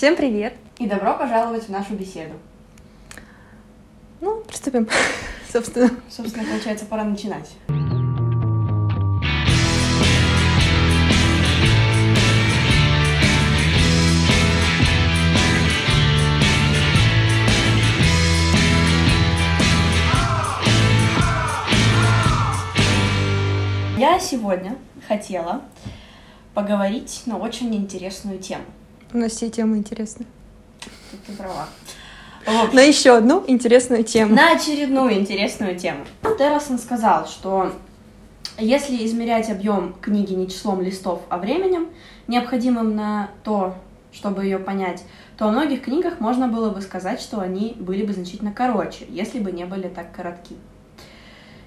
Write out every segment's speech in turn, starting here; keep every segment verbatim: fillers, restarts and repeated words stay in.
Всем привет! И добро пожаловать в нашу беседу. Ну, приступим, собственно. Собственно, получается, пора начинать. Я сегодня хотела поговорить на очень интересную тему. У нас все темы интересны. Ты права. Вот. На еще одну интересную тему. На очередную интересную тему. Террасон сказал, что если измерять объем книги не числом листов, а временем, необходимым на то, чтобы ее понять, то о многих книгах можно было бы сказать, что они были бы значительно короче, если бы не были так коротки.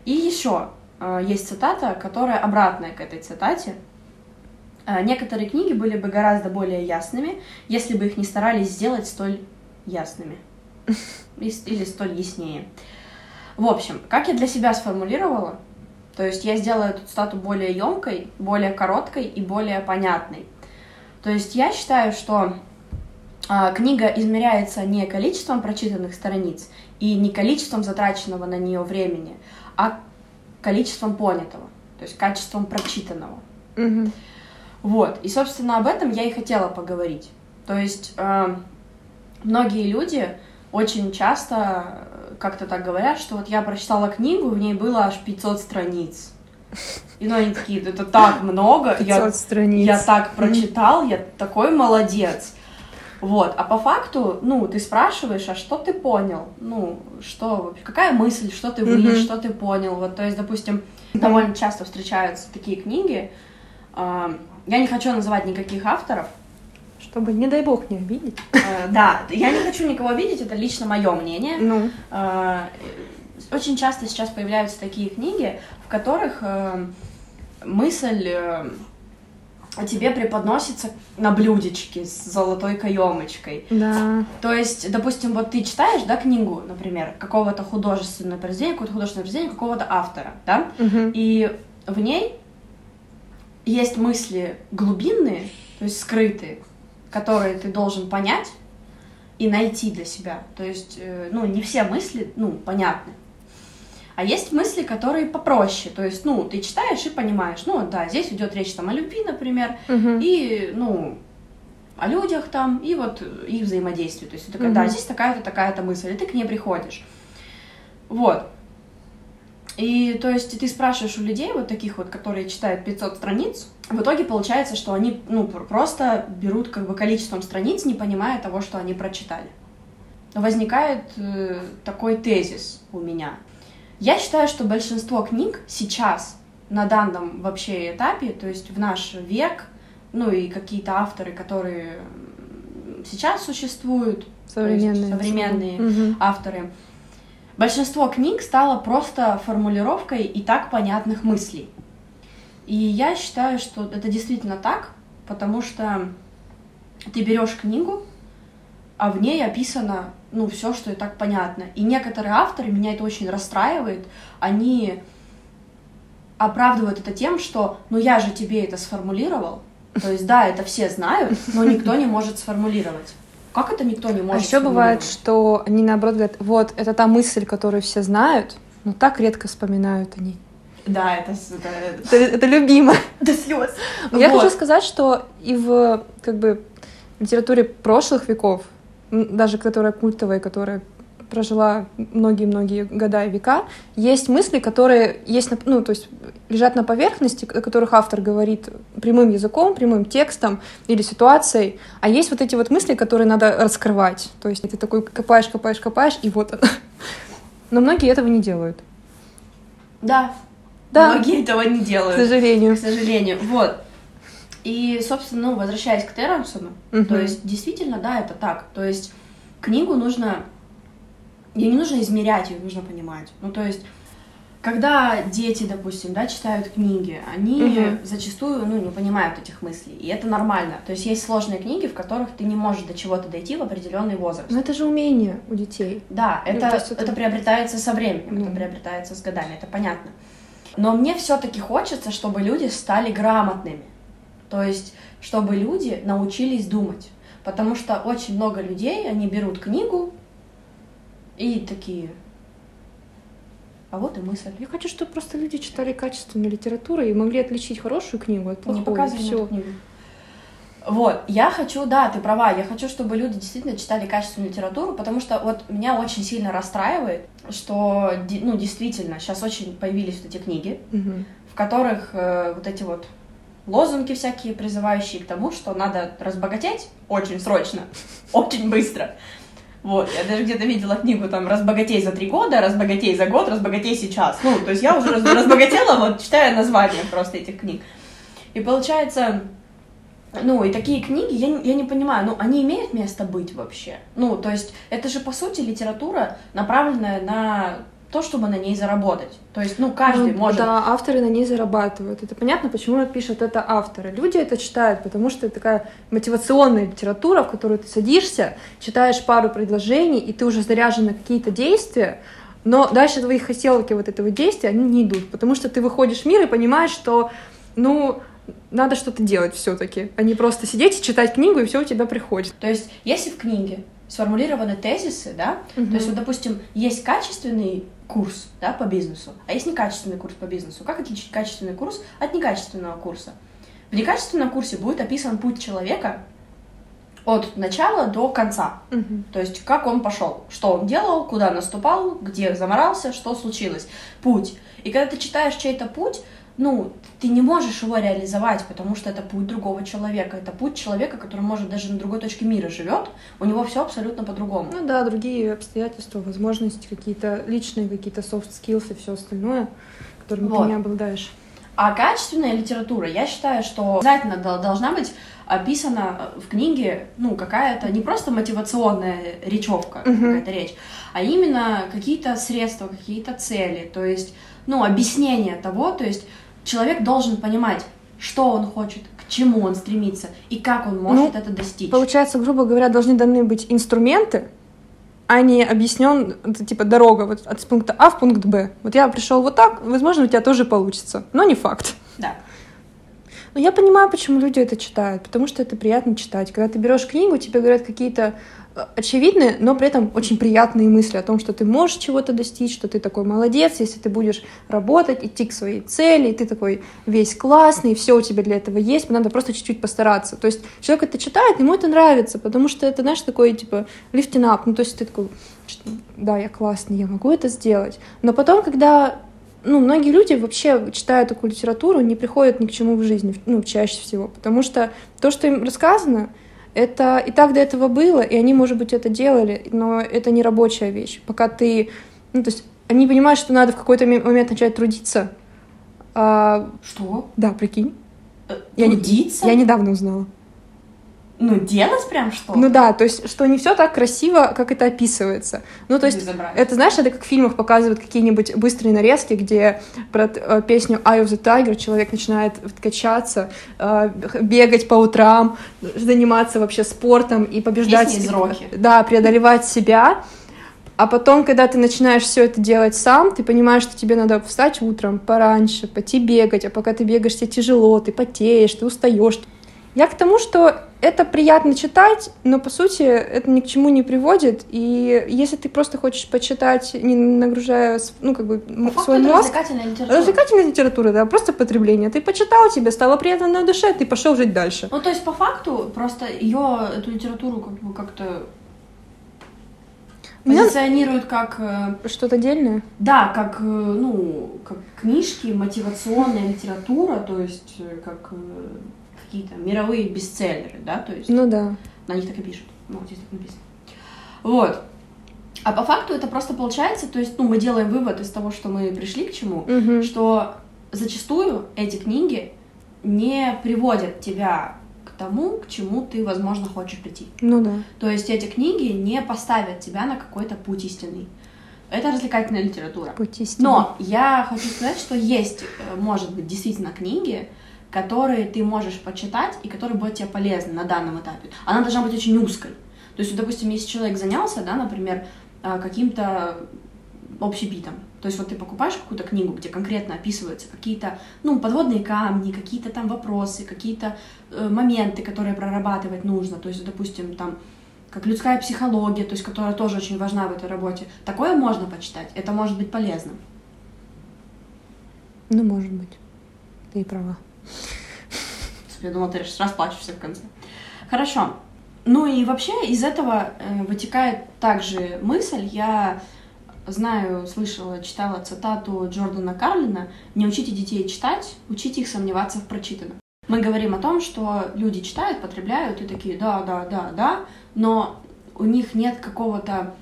И еще... Есть цитата, которая обратная к этой цитате. Некоторые книги были бы гораздо более ясными, если бы их не старались сделать столь ясными. Или столь яснее. В общем, как я для себя сформулировала, то есть я сделала эту цитату более емкой, более короткой и более понятной. То есть я считаю, что книга измеряется не количеством прочитанных страниц и не количеством затраченного на нее времени, а количеством понятого, то есть качеством прочитанного. Mm-hmm. Вот. И, собственно, об этом я и хотела поговорить. То есть э, многие люди очень часто как-то так говорят, что вот я прочитала книгу, в ней было аж пятьсот страниц. И ну, они такие, это так много, я, я так прочитал, mm-hmm. я такой молодец. Вот. А по факту, ну, ты спрашиваешь, а что ты понял? Ну, что, какая мысль, что ты вынес, mm-hmm. что ты понял? Вот, то есть, допустим, mm-hmm. довольно часто встречаются такие книги. Э, я не хочу называть никаких авторов. Чтобы, не дай бог, не обидеть. Э, да, я не хочу никого обидеть, это лично мое мнение. Ну. Э, очень часто сейчас появляются такие книги, в которых э, мысль... Э, тебе преподносится на блюдечке с золотой каемочкой. Да. То есть, допустим, вот ты читаешь, да, книгу, например, какого-то художественного произведения, какое-то художественное произведение какого-то автора, да, угу. и в ней есть мысли глубинные, то есть скрытые, которые ты должен понять и найти для себя. То есть, ну, не все мысли, ну, понятны. А есть мысли, которые попроще, то есть, ну, ты читаешь и понимаешь, ну, да, здесь идет речь там о любви, например, угу. и, ну, о людях там, и вот их взаимодействие, то есть, ты такая, угу. да, здесь такая-то, такая-то мысль, и ты к ней приходишь, вот, и, то есть, ты спрашиваешь у людей, вот таких вот, которые читают пятьсот страниц, в итоге получается, что они, ну, просто берут, как бы, количеством страниц, не понимая того, что они прочитали. Возникает э, такой тезис у меня. Я считаю, что большинство книг сейчас, на данном вообще этапе, то есть в наш век, ну и какие-то авторы, которые сейчас существуют, современные, современные угу. авторы, большинство книг стало просто формулировкой и так понятных мыслей. И я считаю, что это действительно так, потому что ты берешь книгу, а в ней описано, ну, все, что и так понятно. И некоторые авторы, меня это очень расстраивает, они оправдывают это тем, что, ну, я же тебе это сформулировал, то есть, да, это все знают, но никто не может сформулировать. Как это никто не может сформулировать? А еще бывает, что они, наоборот, говорят, вот, это та мысль, которую все знают, но так редко вспоминают о ней. Да, это... Это, это, это любимо. До слез. Вот. Я хочу сказать, что и в, как бы, литературе прошлых веков, даже которая культовая, которая прожила многие-многие года и века, есть мысли, которые есть, ну, то есть лежат на поверхности, о которых автор говорит прямым языком, прямым текстом или ситуацией, а есть вот эти вот мысли, которые надо раскрывать. То есть ты такой копаешь, копаешь, копаешь, и вот она. Но многие этого не делают. Да, да. Многие этого не делают. К сожалению. К сожалению, вот. И, собственно, ну, возвращаясь к Террансону, uh-huh. то есть, действительно, да, это так. То есть, книгу нужно... Ее не нужно измерять, ее нужно понимать. Ну, то есть, когда дети, допустим, да, читают книги, они uh-huh. зачастую, ну, не понимают этих мыслей. И это нормально. То есть, есть сложные книги, в которых ты не можешь до чего-то дойти в определенный возраст. Но это же умение у детей. Да, это, ну, это... это приобретается со временем, uh-huh. это приобретается с годами, это понятно. Но мне все-таки хочется, чтобы люди стали грамотными. То есть, чтобы люди научились думать. Потому что очень много людей, они берут книгу и такие... А вот и мысль. Я хочу, чтобы просто люди читали качественную литературу и могли отличить хорошую книгу от плохой. Не показывай эту книгу. Вот, я хочу, да, ты права, я хочу, чтобы люди действительно читали качественную литературу, потому что вот меня очень сильно расстраивает, что, ну, действительно, сейчас очень появились вот эти книги, угу. в которых э, вот эти вот лозунги всякие, призывающие к тому, что надо разбогатеть очень срочно, очень быстро. Вот, я даже где-то видела книгу там «Разбогатей за три года», «Разбогатей за год», «Разбогатей сейчас». Ну, то есть я уже разбогатела, вот, читая названия просто этих книг. И получается... Ну, и такие книги, я, я не понимаю, ну, они имеют место быть вообще? Ну, то есть, это же, по сути, литература, направленная на то, чтобы на ней заработать. То есть, ну, каждый ну, может... Да, авторы на ней зарабатывают. Это понятно, почему пишут это авторы. Люди это читают, потому что это такая мотивационная литература, в которую ты садишься, читаешь пару предложений, и ты уже заряжен на какие-то действия, но дальше твои хотелки вот этого действия, они не идут, потому что ты выходишь в мир и понимаешь, что, ну... Надо что-то делать все-таки, а не просто сидеть и читать книгу, и все у тебя приходит. То есть, если в книге сформулированы тезисы, да, угу. то есть, вот, допустим, есть качественный курс, да, по бизнесу, а есть некачественный курс по бизнесу. Как отличить качественный курс от некачественного курса? В некачественном курсе будет описан путь человека от начала до конца. Угу. То есть, как он пошел, что он делал, куда наступал, где заморался, что случилось. Путь. И когда ты читаешь чей-то путь, ну, ты не можешь его реализовать, потому что это путь другого человека. Это путь человека, который, может, даже на другой точке мира живет. У него все абсолютно по-другому. Ну да, другие обстоятельства, возможности какие-то личные, какие-то soft skills и все остальное, которыми вот. Ты не обладаешь. А качественная литература, я считаю, что обязательно должна быть описана в книге, ну, какая-то не просто мотивационная речевка, угу. какая-то речь, а именно какие-то средства, какие-то цели, то есть, ну, объяснение того, то есть человек должен понимать, что он хочет, к чему он стремится и как он может ну, это достичь. Получается, грубо говоря, должны даны быть инструменты, а не объяснен, типа, дорога вот от пункта А в пункт Б. Вот я пришел вот так, возможно, у тебя тоже получится, но не факт. Да. Но я понимаю, почему люди это читают, потому что это приятно читать. Когда ты берешь книгу, тебе говорят какие-то очевидные, но при этом очень приятные мысли о том, что ты можешь чего-то достичь, что ты такой молодец, если ты будешь работать, идти к своей цели, и ты такой весь классный, все у тебя для этого есть, надо просто чуть-чуть постараться. То есть человек это читает, ему это нравится, потому что это, знаешь, такой, типа, lifting up, ну, то есть ты такой, да, я классный, я могу это сделать. Но потом, когда, ну, многие люди вообще, читая такую литературу, не приходят ни к чему в жизни, ну, чаще всего, потому что то, что им рассказано, это и так до этого было, и они, может быть, это делали, но это не рабочая вещь. Пока ты... Ну, то есть они понимают, что надо в какой-то момент начать трудиться. А... Что? Да, прикинь. Я трудиться? Не... Я недавно узнала. Ну, делать прям что? Ну да, то есть, что не все так красиво, как это описывается. Ну, то есть, безобразие. Это, знаешь, это как в фильмах показывают какие-нибудь быстрые нарезки, где про песню Eye of the Tiger человек начинает качаться, бегать по утрам, заниматься вообще спортом и побеждать... Песни из роки. Да, преодолевать себя. А потом, когда ты начинаешь все это делать сам, ты понимаешь, что тебе надо встать утром пораньше, пойти бегать, а пока ты бегаешь, тебе тяжело, ты потеешь, ты устаешь. Я к тому, что это приятно читать, но, по сути, это ни к чему не приводит. И если ты просто хочешь почитать, не нагружая, ну, как бы, по свой мозг... развлекательная литература. Развлекательная литература, да, просто потребление. Ты почитал, тебе стало приятно на душе, ты пошел жить дальше. Ну, то есть, по факту, просто ее эту литературу как бы как-то позиционируют как... Что-то отдельное? Да, как, ну, как книжки, мотивационная литература, то есть, как... какие-то мировые бестселлеры, да, то есть... Ну да. На них так и пишут. Ну, вот здесь так написано. Вот. А по факту это просто получается, то есть, ну, мы делаем вывод из того, что мы пришли к чему, угу. что зачастую эти книги не приводят тебя к тому, к чему ты, возможно, хочешь прийти. Ну да. То есть эти книги не поставят тебя на какой-то путь истинный. Это развлекательная литература. Путь истинный. Но я хочу сказать, что есть, может быть, действительно книги, которые ты можешь почитать и которые будут тебе полезны на данном этапе. Она должна быть очень узкой. То есть, допустим, если человек занялся, да, например, каким-то общепитом. То есть вот ты покупаешь какую-то книгу, где конкретно описываются какие-то, ну, подводные камни, какие-то там вопросы, какие-то э, моменты, которые прорабатывать нужно. То есть, допустим, там, как людская психология, то есть, которая тоже очень важна в этой работе. Такое можно почитать, это может быть полезным. Ну, может быть. Ты и права. Я думала, ты расплачешься в конце. Хорошо. Ну и вообще из этого вытекает также мысль. Я знаю, слышала, читала цитату Джордана Карлина: «Не учите детей читать, учите их сомневаться в прочитанном». Мы говорим о том, что люди читают, потребляют и такие «да, да, да, да», но у них нет какого-то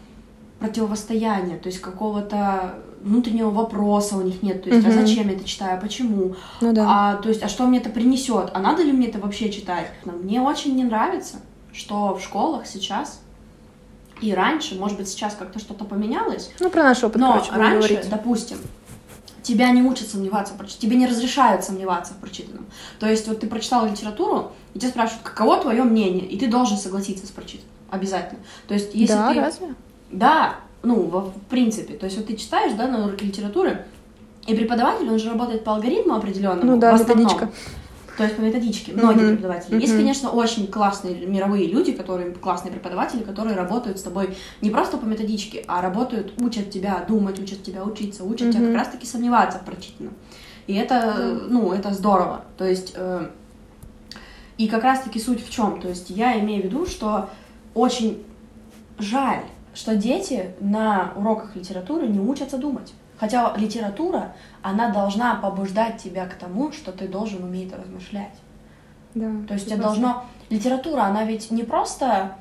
противостояния, то есть какого-то внутреннего вопроса у них нет, то есть, угу. а зачем я это читаю, почему, ну, да. а, то есть, а что мне это принесет, а надо ли мне это вообще читать. Мне очень не нравится, что в школах сейчас и раньше, может быть, сейчас как-то что-то поменялось, ну, про наш опыт, но короче, раньше, говорить. допустим, тебя не учат сомневаться, тебе не разрешают сомневаться в прочитанном, то есть вот ты прочитал литературу, и тебя спрашивают, каково твое мнение, и ты должен согласиться с прочитанным, обязательно, то есть, если да, ты... разве? Да, ну, в принципе, то есть вот ты читаешь, да, на уроке литературы, и преподаватель, он же работает по алгоритму определенному, ну, да, в основном, методичка. То есть по методичке, многие mm-hmm. преподаватели. Mm-hmm. Есть, конечно, очень классные мировые люди, которые классные преподаватели, которые работают с тобой не просто по методичке, а работают, учат тебя думать, учат тебя учиться, учат mm-hmm. тебя как раз-таки сомневаться в прочитанном. И это, mm-hmm. ну, это здорово, то есть, э, и как раз-таки суть в чем, то есть я имею в виду, что очень жаль, что дети на уроках литературы не учатся думать. Хотя литература, она должна побуждать тебя к тому, что ты должен уметь размышлять. Да, то есть тебе должно... Литература, она ведь не просто,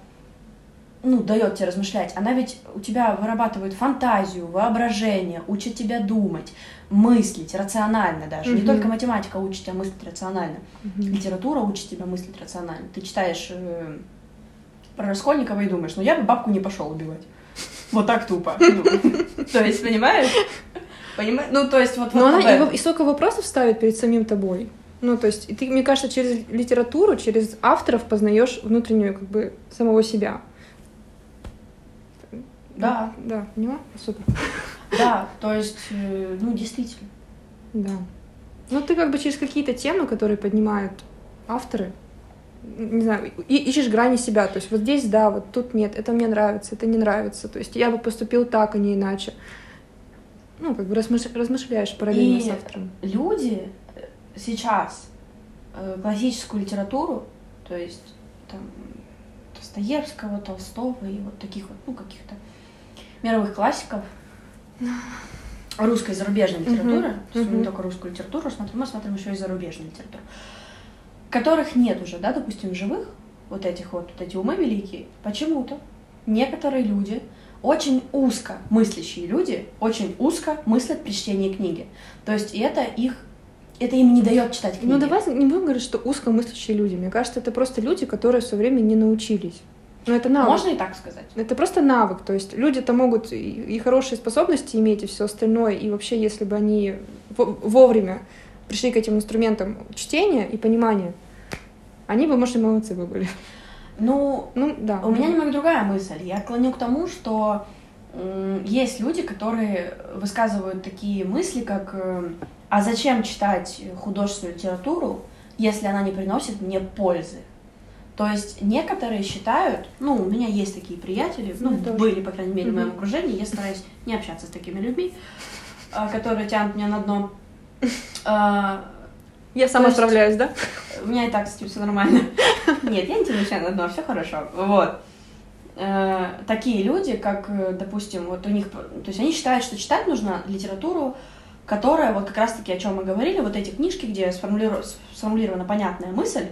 ну, дает тебе размышлять, она ведь у тебя вырабатывает фантазию, воображение, учит тебя думать, мыслить рационально даже. Угу. Не только математика учит тебя мыслить рационально. Угу. Литература учит тебя мыслить рационально. Ты читаешь... про Раскольникова и думаешь, ну я бы бабку не пошел убивать. Вот так тупо. То есть, понимаешь? Ну, то есть, вот... Но она и столько вопросов ставит перед самим тобой. Ну, то есть, ты, мне кажется, через литературу, через авторов познаешь внутреннюю, как бы, самого себя. Да. Да, поняла? Супер. Да, то есть, ну, действительно. Да. Ну, ты как бы через какие-то темы, которые поднимают авторы, не знаю, и, ищешь грани себя, то есть вот здесь да, вот тут нет, это мне нравится, это не нравится, то есть я бы поступил так, а не иначе. Ну, как бы размыш... размышляешь параллельно и с автором. Люди сейчас классическую литературу, то есть там Достоевского, Толстого и вот таких вот, ну, каких-то мировых классиков русской и зарубежной литературы, uh-huh. то есть uh-huh. мы не только русскую литературу смотрим, мы смотрим еще и зарубежную литературу, которых нет уже, да, допустим, живых, вот этих вот, вот эти умы великие, почему-то некоторые люди, очень узко мыслящие люди, очень узко мыслят при чтении книги. То есть это их, это им не дает читать книги. Ну давай не будем говорить, что узко мыслящие люди. Мне кажется, это просто люди, которые со временем не научились. Но это навык. Можно и так сказать. Это просто навык. То есть люди-то могут и хорошие способности иметь, и все остальное, и вообще, если бы они вовремя пришли к этим инструментам чтения и понимания, они бы, может, и молодцы бы были. Ну, ну да. У меня немного другая мысль. Я клоню к тому, что м- есть люди, которые высказывают такие мысли, как «А зачем читать художественную литературу, если она не приносит мне пользы?» То есть некоторые считают, ну, у меня есть такие приятели, ну, ну были, по крайней мере, mm-hmm. в моем окружении, я стараюсь не общаться с такими людьми, которые тянут меня на дно. А, я сама есть, справляюсь, да? У меня и так с этим все нормально. Нет, я не тянусь на дно, все хорошо. Вот. А, такие люди, как, допустим, вот у них... То есть они считают, что читать нужно литературу, которая, вот как раз-таки, о чем мы говорили, вот эти книжки, где сформулиров... сформулирована понятная мысль,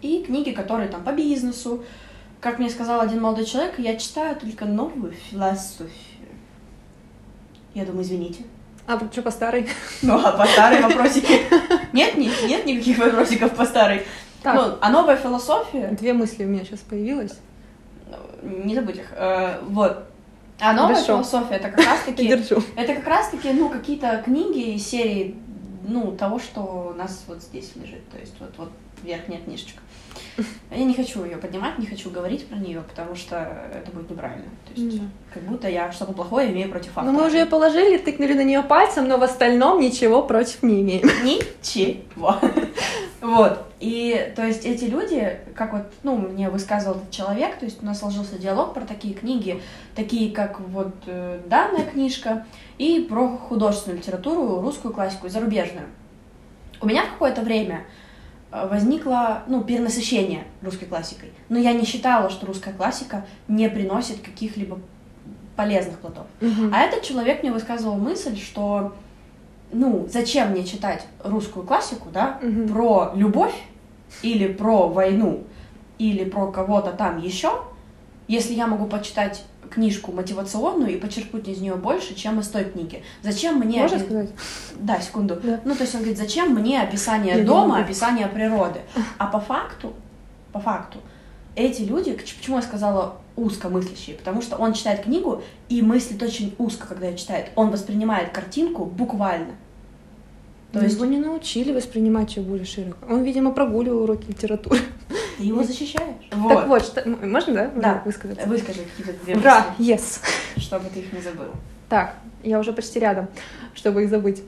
и книги, которые там по бизнесу. Как мне сказал один молодой человек, я читаю только новую философию. Я думаю, извините. А что по старой? Ну, а по старой вопросики. Нет, нет, нет никаких вопросиков по старой. Так. Ну, а новая философия... Две мысли у меня сейчас появилось. Не забудь их. Э, вот. А новая Хорошо. философия, это как раз-таки... Это как раз-таки, ну, какие-то книги из серии, ну, того, что у нас вот здесь лежит. То есть вот, вот верхняя книжечка. Я не хочу ее поднимать, не хочу говорить про нее, потому что это будет неправильно. То есть, да. Как будто я что-то плохое имею против автора. Ну, мы уже ее положили, тыкнули на нее пальцем, но в остальном ничего против не имеем. Ничего. Вот. И, то есть, эти люди, как вот, ну, мне высказывал этот человек, то есть, у нас сложился диалог про такие книги, такие, как вот данная книжка, и про художественную литературу, русскую классику и зарубежную. У меня в какое-то время возникло, ну, перенасыщение русской классикой. Но я не считала, что русская классика не приносит каких-либо полезных плодов. Uh-huh. А этот человек мне высказывал мысль, что, ну, зачем мне читать русскую классику, да, uh-huh. про любовь или про войну или про кого-то там еще, если я могу почитать книжку мотивационную и почерпнуть из нее больше, чем из той книги. Зачем мне... Можно опис... сказать? Да, секунду. Да. Ну, то есть он говорит, зачем мне описание Я дома, думаю. описание природы? А по факту, по факту, эти люди, почему я сказала узкомыслящие, потому что он читает книгу и мыслит очень узко, когда ее читает. Он воспринимает картинку буквально. То есть... Его не научили воспринимать чего более широко. Он, видимо, прогуливал уроки литературы. Ты его защищаешь. Вот. Так вот, что... можно, да? Да, высказаться? Выскажи какие-то две мысли. Да, yes. Чтобы ты их не забыл. Так, я уже почти рядом, чтобы их забыть.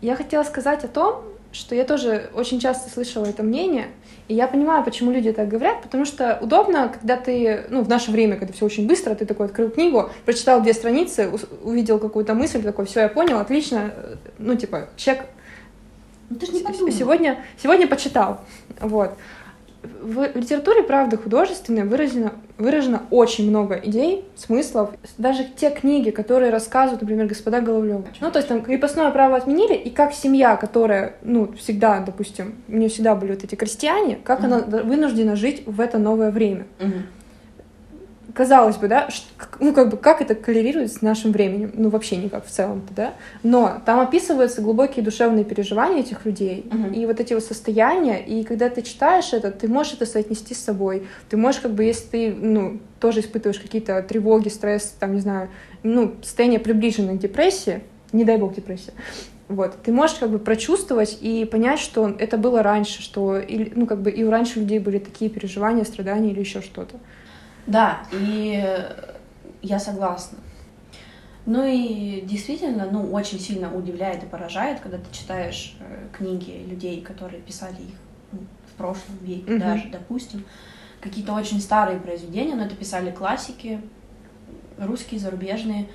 Я хотела сказать о том, что я тоже очень часто слышала это мнение, и я понимаю, почему люди так говорят, потому что удобно, когда ты, ну, в наше время, когда все очень быстро, ты такой открыл книгу, прочитал две страницы, увидел какую-то мысль, такой, все, я понял, отлично, ну, типа, чек. Ну, ты же не подумал. Сегодня, сегодня почитал, вот. В литературе, правда, художественной выражено, выражено очень много идей, смыслов. Даже те книги, которые рассказывают, например, «Господа Головлёвы». Ну, то есть там крепостное право отменили, и как семья, которая, ну, всегда, допустим, у нее всегда были вот эти крестьяне, как mm-hmm. она вынуждена жить в это новое время. Mm-hmm. Казалось бы, да, ну, как бы, как это коллерирует с нашим временем? Ну, вообще никак в целом-то, да? Но там описываются глубокие душевные переживания этих людей, uh-huh. и вот эти вот состояния, и когда ты читаешь это, ты можешь это соотнести с собой, ты можешь, как бы, если ты, ну, тоже испытываешь какие-то тревоги, стресс, там, не знаю, ну, состояние приближенное к депрессии, не дай бог депрессия, вот, ты можешь, как бы, прочувствовать и понять, что это было раньше, что, ну, как бы, и раньше у людей были такие переживания, страдания или еще что-то. Да, и я согласна. Ну и действительно, ну, очень сильно удивляет и поражает, когда ты читаешь книги людей, которые писали их, ну, в прошлом веке mm-hmm. даже, допустим. Какие-то очень старые произведения, но это писали классики, русские, зарубежные.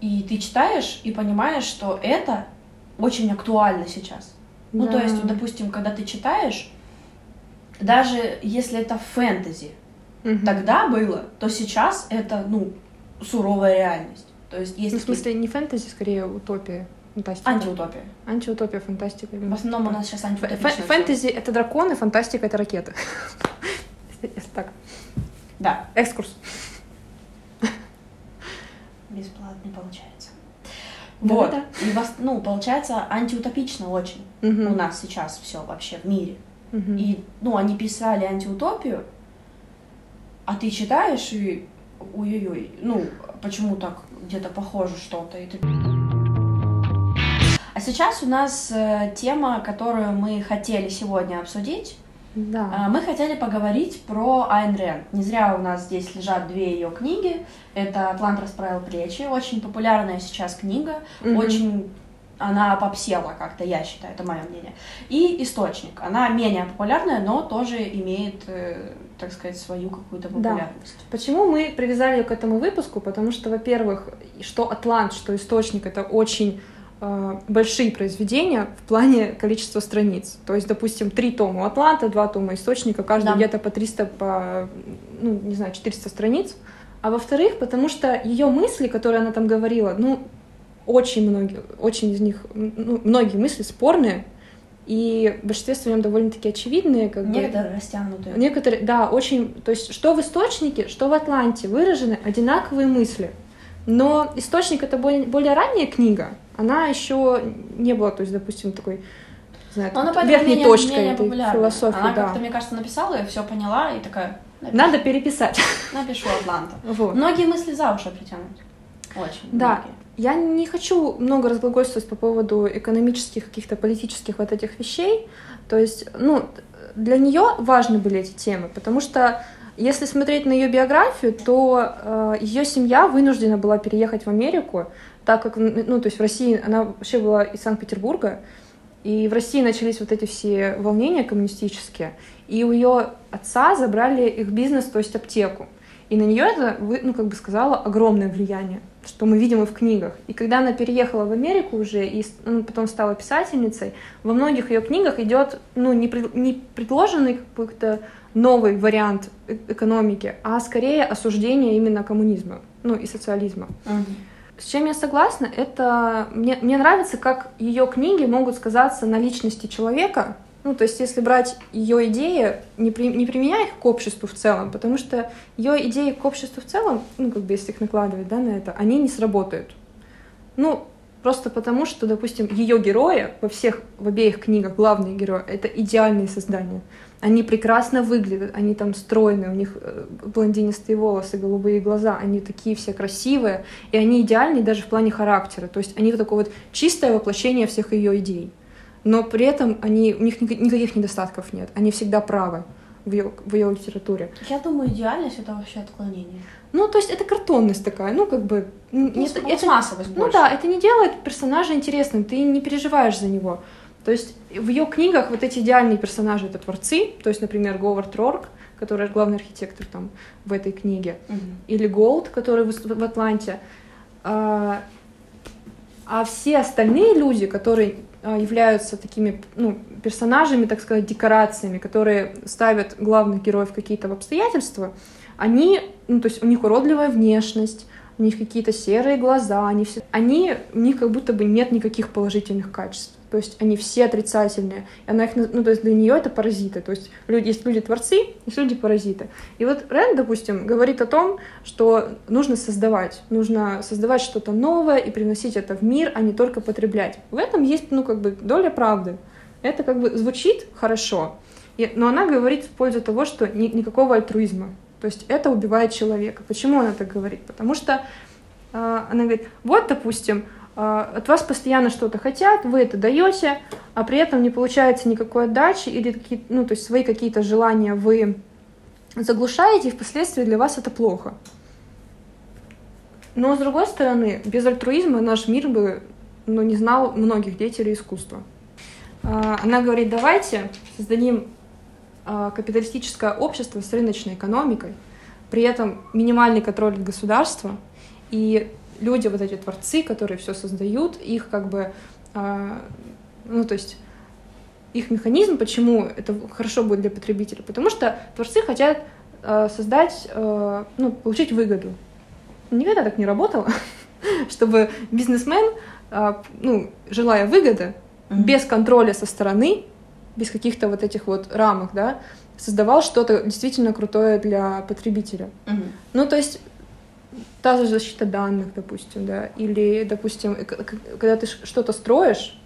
И ты читаешь и понимаешь, что это очень актуально сейчас. Да. Ну, то есть, вот, допустим, когда ты читаешь, даже если это фэнтези, Угу. тогда было, то сейчас это, ну, суровая реальность. То есть, если... Ну, в смысле, не фэнтези, скорее утопия, фантастика. Антиутопия. Антиутопия, фантастика. В основном у нас сейчас антиутопия. Фэ- фэнтези — это драконы, фантастика — это ракеты. Если так. Да. Экскурс. Бесплатно получается. Вот. Да, да. И, ну, получается, антиутопично очень угу. у нас сейчас все вообще в мире. Угу. И, ну, они писали антиутопию, а ты читаешь и, ой-ой-ой, ну, почему так где-то похоже что-то, и ты... А сейчас у нас тема, которую мы хотели сегодня обсудить. Да. Мы хотели поговорить про Айн Рэнд. Не зря у нас здесь лежат две ее книги. Это «Атлант расправил плечи», очень популярная сейчас книга, mm-hmm. очень... Она попсела как-то, я считаю, это мое мнение. И «Источник». Она менее популярная, но тоже имеет, э, так сказать, свою какую-то популярность. Да. Почему мы привязали ее к этому выпуску? Потому что, во-первых, что «Атлант», что «Источник» — это очень э, большие произведения в плане количества страниц. То есть, допустим, три тома «Атланта», два тома «Источника», каждый да. где-то по триста, по, ну, не знаю, четыреста страниц. А во-вторых, потому что ее мысли, которые она там говорила, ну, Очень многие, очень из них, ну, многие мысли спорные, и в большинстве своем довольно-таки очевидные. Как некоторые бы, растянутые. Некоторые, да, очень, то есть что в «Источнике», что в «Атланте» выражены одинаковые мысли. Но «Источник» — это более, более ранняя книга, она еще не была, то есть, допустим, такой, не знаю, так, верхней менее, точкой менее этой философии. Она да. как-то, мне кажется, написала, и все поняла, и такая... Напишу. Надо переписать. Напишу «Атланта». Вот. Многие мысли за уши притянуть. Очень да. многие. Я не хочу много разглагольствовать по поводу экономических, каких-то политических вот этих вещей. То есть, ну, для нее важны были эти темы, потому что если смотреть на ее биографию, то э, ее семья вынуждена была переехать в Америку, так как, ну, то есть в России она вообще была из Санкт-Петербурга, и в России начались вот эти все волнения коммунистические, и у ее отца забрали их бизнес, то есть аптеку. И на нее это, ну, как бы сказала, огромное влияние, что мы видим и в книгах. И когда она переехала в Америку уже и ну, потом стала писательницей, во многих ее книгах идет ну, не, пред, не предложенный какой-то новый вариант экономики, а скорее осуждение именно коммунизма, ну и социализма. Mm-hmm. С чем я согласна, это мне, мне нравится, как ее книги могут сказаться на личности человека. Ну, то есть, если брать ее идеи, не, при, не применяя их к обществу в целом, потому что ее идеи к обществу в целом, ну, как бы, если их накладывать, да, на это, они не сработают. Ну, просто потому, что, допустим, ее герои во всех, в обеих книгах, главные герои, это идеальные создания. Они прекрасно выглядят, они там стройные, у них блондинистые волосы, голубые глаза, они такие все красивые, и они идеальны даже в плане характера. То есть, они вот такое вот чистое воплощение всех ее идей. Но при этом они, у них никаких недостатков нет. Они всегда правы в ее, в ее литературе. Я думаю, идеальность — это вообще отклонение. Ну, то есть это картонность такая, ну, как бы... Ну, это, пластмассовость это, больше. Ну да, это не делает персонажа интересным, ты не переживаешь за него. То есть в ее книгах вот эти идеальные персонажи — это творцы, то есть, например, Говард Рорк, который главный архитектор там в этой книге, угу. Или Голд, который в, в «Атланте». А, а все остальные люди, которые... являются такими, ну, персонажами, так сказать, декорациями, которые ставят главных героев какие-то в обстоятельства, они, ну, то есть у них уродливая внешность, у них какие-то серые глаза, они все, они, у них как будто бы нет никаких положительных качеств, то есть они все отрицательные, и она их, ну, то есть для нее это паразиты, то есть люди, есть люди-творцы, есть люди-паразиты. И вот Рэнд, допустим, говорит о том, что нужно создавать, нужно создавать что-то новое и приносить это в мир, а не только потреблять. В этом есть, ну, как бы доля правды. Это как бы звучит хорошо, и, но она говорит в пользу того, что ни, никакого альтруизма. То есть это убивает человека. Почему она так говорит? Потому что э, она говорит, вот, допустим, э, от вас постоянно что-то хотят, вы это даете, а при этом не получается никакой отдачи, или какие, ну, то есть свои какие-то желания вы заглушаете, и впоследствии для вас это плохо. Но, с другой стороны, без альтруизма наш мир бы, ну, не знал многих деятелей искусства. Э, она говорит, давайте создадим... капиталистическое общество с рыночной экономикой, при этом минимальный контроль от государства, и люди, вот эти творцы, которые все создают, их как бы, ну, то есть их механизм, почему это хорошо будет для потребителя, потому что творцы хотят создать, ну, получить выгоду. Никогда так не работало, чтобы бизнесмен, ну, желая выгоды, без контроля со стороны, без каких-то вот этих вот рамок, да, создавал что-то действительно крутое для потребителя. Угу. Ну, то есть, та же защита данных, допустим, да, или, допустим, когда ты что-то строишь,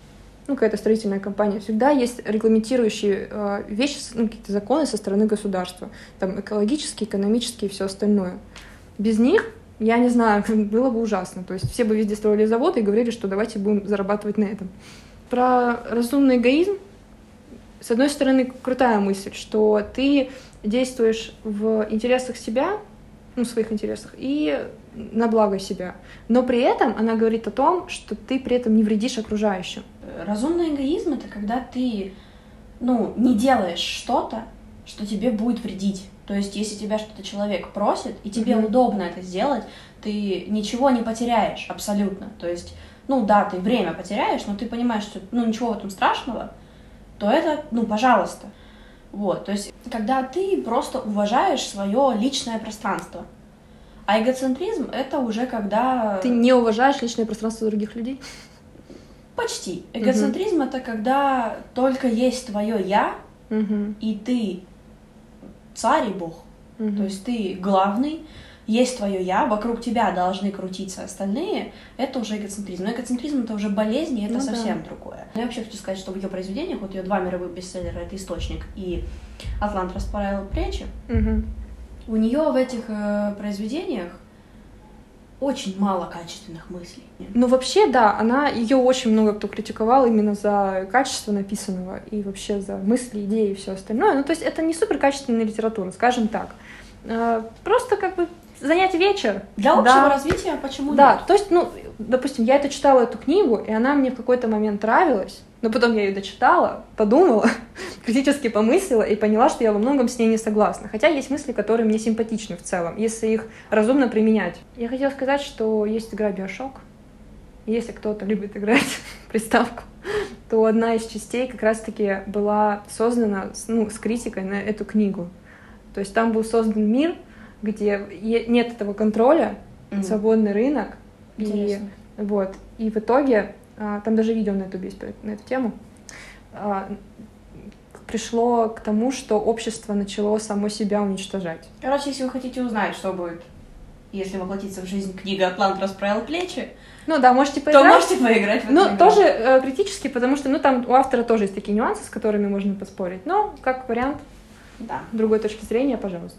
ну, какая-то строительная компания, всегда есть регламентирующие э, вещи, ну, какие-то законы со стороны государства, там, экологические, экономические и все остальное. Без них, я не знаю, было бы ужасно. То есть, все бы везде строили заводы и говорили, что давайте будем зарабатывать на этом. Про разумный эгоизм. С одной стороны, крутая мысль, что ты действуешь в интересах себя, ну, своих интересах, и на благо себя. Но при этом она говорит о том, что ты при этом не вредишь окружающим. Разумный эгоизм — это когда ты, ну, не делаешь что-то, что тебе будет вредить. То есть, если тебя что-то человек просит, и тебе mm-hmm. удобно это сделать, ты ничего не потеряешь абсолютно. То есть, ну да, ты время потеряешь, но ты понимаешь, что, ну, ничего в этом страшного, то это, ну, пожалуйста. Вот, то есть, когда ты просто уважаешь свое личное пространство. А эгоцентризм — это уже когда... Ты не уважаешь личное пространство других людей? Почти. Эгоцентризм угу. — это когда только есть твое «я», угу. и ты царь и бог. Угу. То есть, ты главный, есть твое «я», вокруг тебя должны крутиться остальные, это уже эгоцентризм. Но эгоцентризм — это уже болезнь, и это ну, совсем да. другое. Но я вообще хочу сказать, что в ее произведениях, вот ее два мировых бестселлера — это «Источник» и «Атлант расправил плечи», угу. у нее в этих э, произведениях очень мало качественных мыслей. Ну вообще, да, она, ее очень много кто критиковал именно за качество написанного и вообще за мысли, идеи и все остальное. Ну то есть это не суперкачественная литература, скажем так. Просто как бы занять вечер. Для общего да. развития почему да. нет? Да, то есть, ну, допустим, я это читала, эту книгу, и она мне в какой-то момент нравилась, но потом я ее дочитала, подумала, критически помыслила и поняла, что я во многом с ней не согласна. Хотя есть мысли, которые мне симпатичны в целом, если их разумно применять. Я хотела сказать, что есть игра «Биошок». Если кто-то любит играть в приставку, то одна из частей как раз-таки была создана ну, с критикой на эту книгу. То есть там был создан мир, где нет этого контроля, mm-hmm. свободный рынок. И, вот, и в итоге, там даже видео на эту, на эту тему, пришло к тому, что общество начало само себя уничтожать. Короче, если вы хотите узнать, что будет, если воплотиться в жизнь книга «Атлант расправил плечи», ну да, можете поиграть. То можете поиграть в эту Ну, игру. Тоже э, критически, потому что ну, там у автора тоже есть такие нюансы, с которыми можно поспорить. Но, как вариант, да. другой точки зрения, пожалуйста.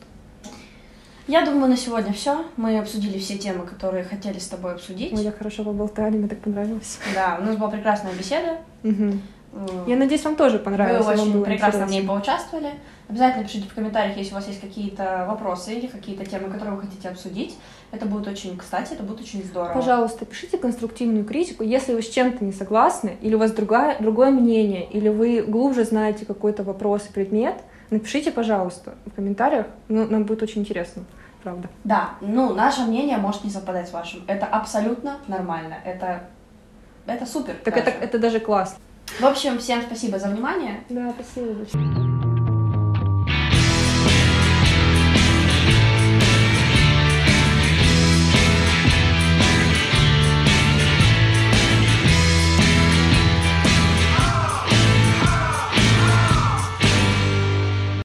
Я думаю, на сегодня все. Мы обсудили все темы, которые хотели с тобой обсудить. Ой, я хорошо поболтали, мне так понравилось. Да, у нас была прекрасная беседа. Угу. Я надеюсь, вам тоже понравилось. Вы очень прекрасно интересно. в ней поучаствовали. Обязательно пишите в комментариях, если у вас есть какие-то вопросы или какие-то темы, которые вы хотите обсудить. Это будет очень кстати, это будет очень здорово. Пожалуйста, пишите конструктивную критику. Если вы с чем-то не согласны, или у вас другая, другое мнение, или вы глубже знаете какой-то вопрос и предмет, напишите, пожалуйста, в комментариях. Ну, нам будет очень интересно. Правда. Да, ну, наше мнение может не совпадать с вашим. Это абсолютно нормально. Это, это супер. Так даже. Это, это даже классно. В общем, всем спасибо за внимание. Да, спасибо большое.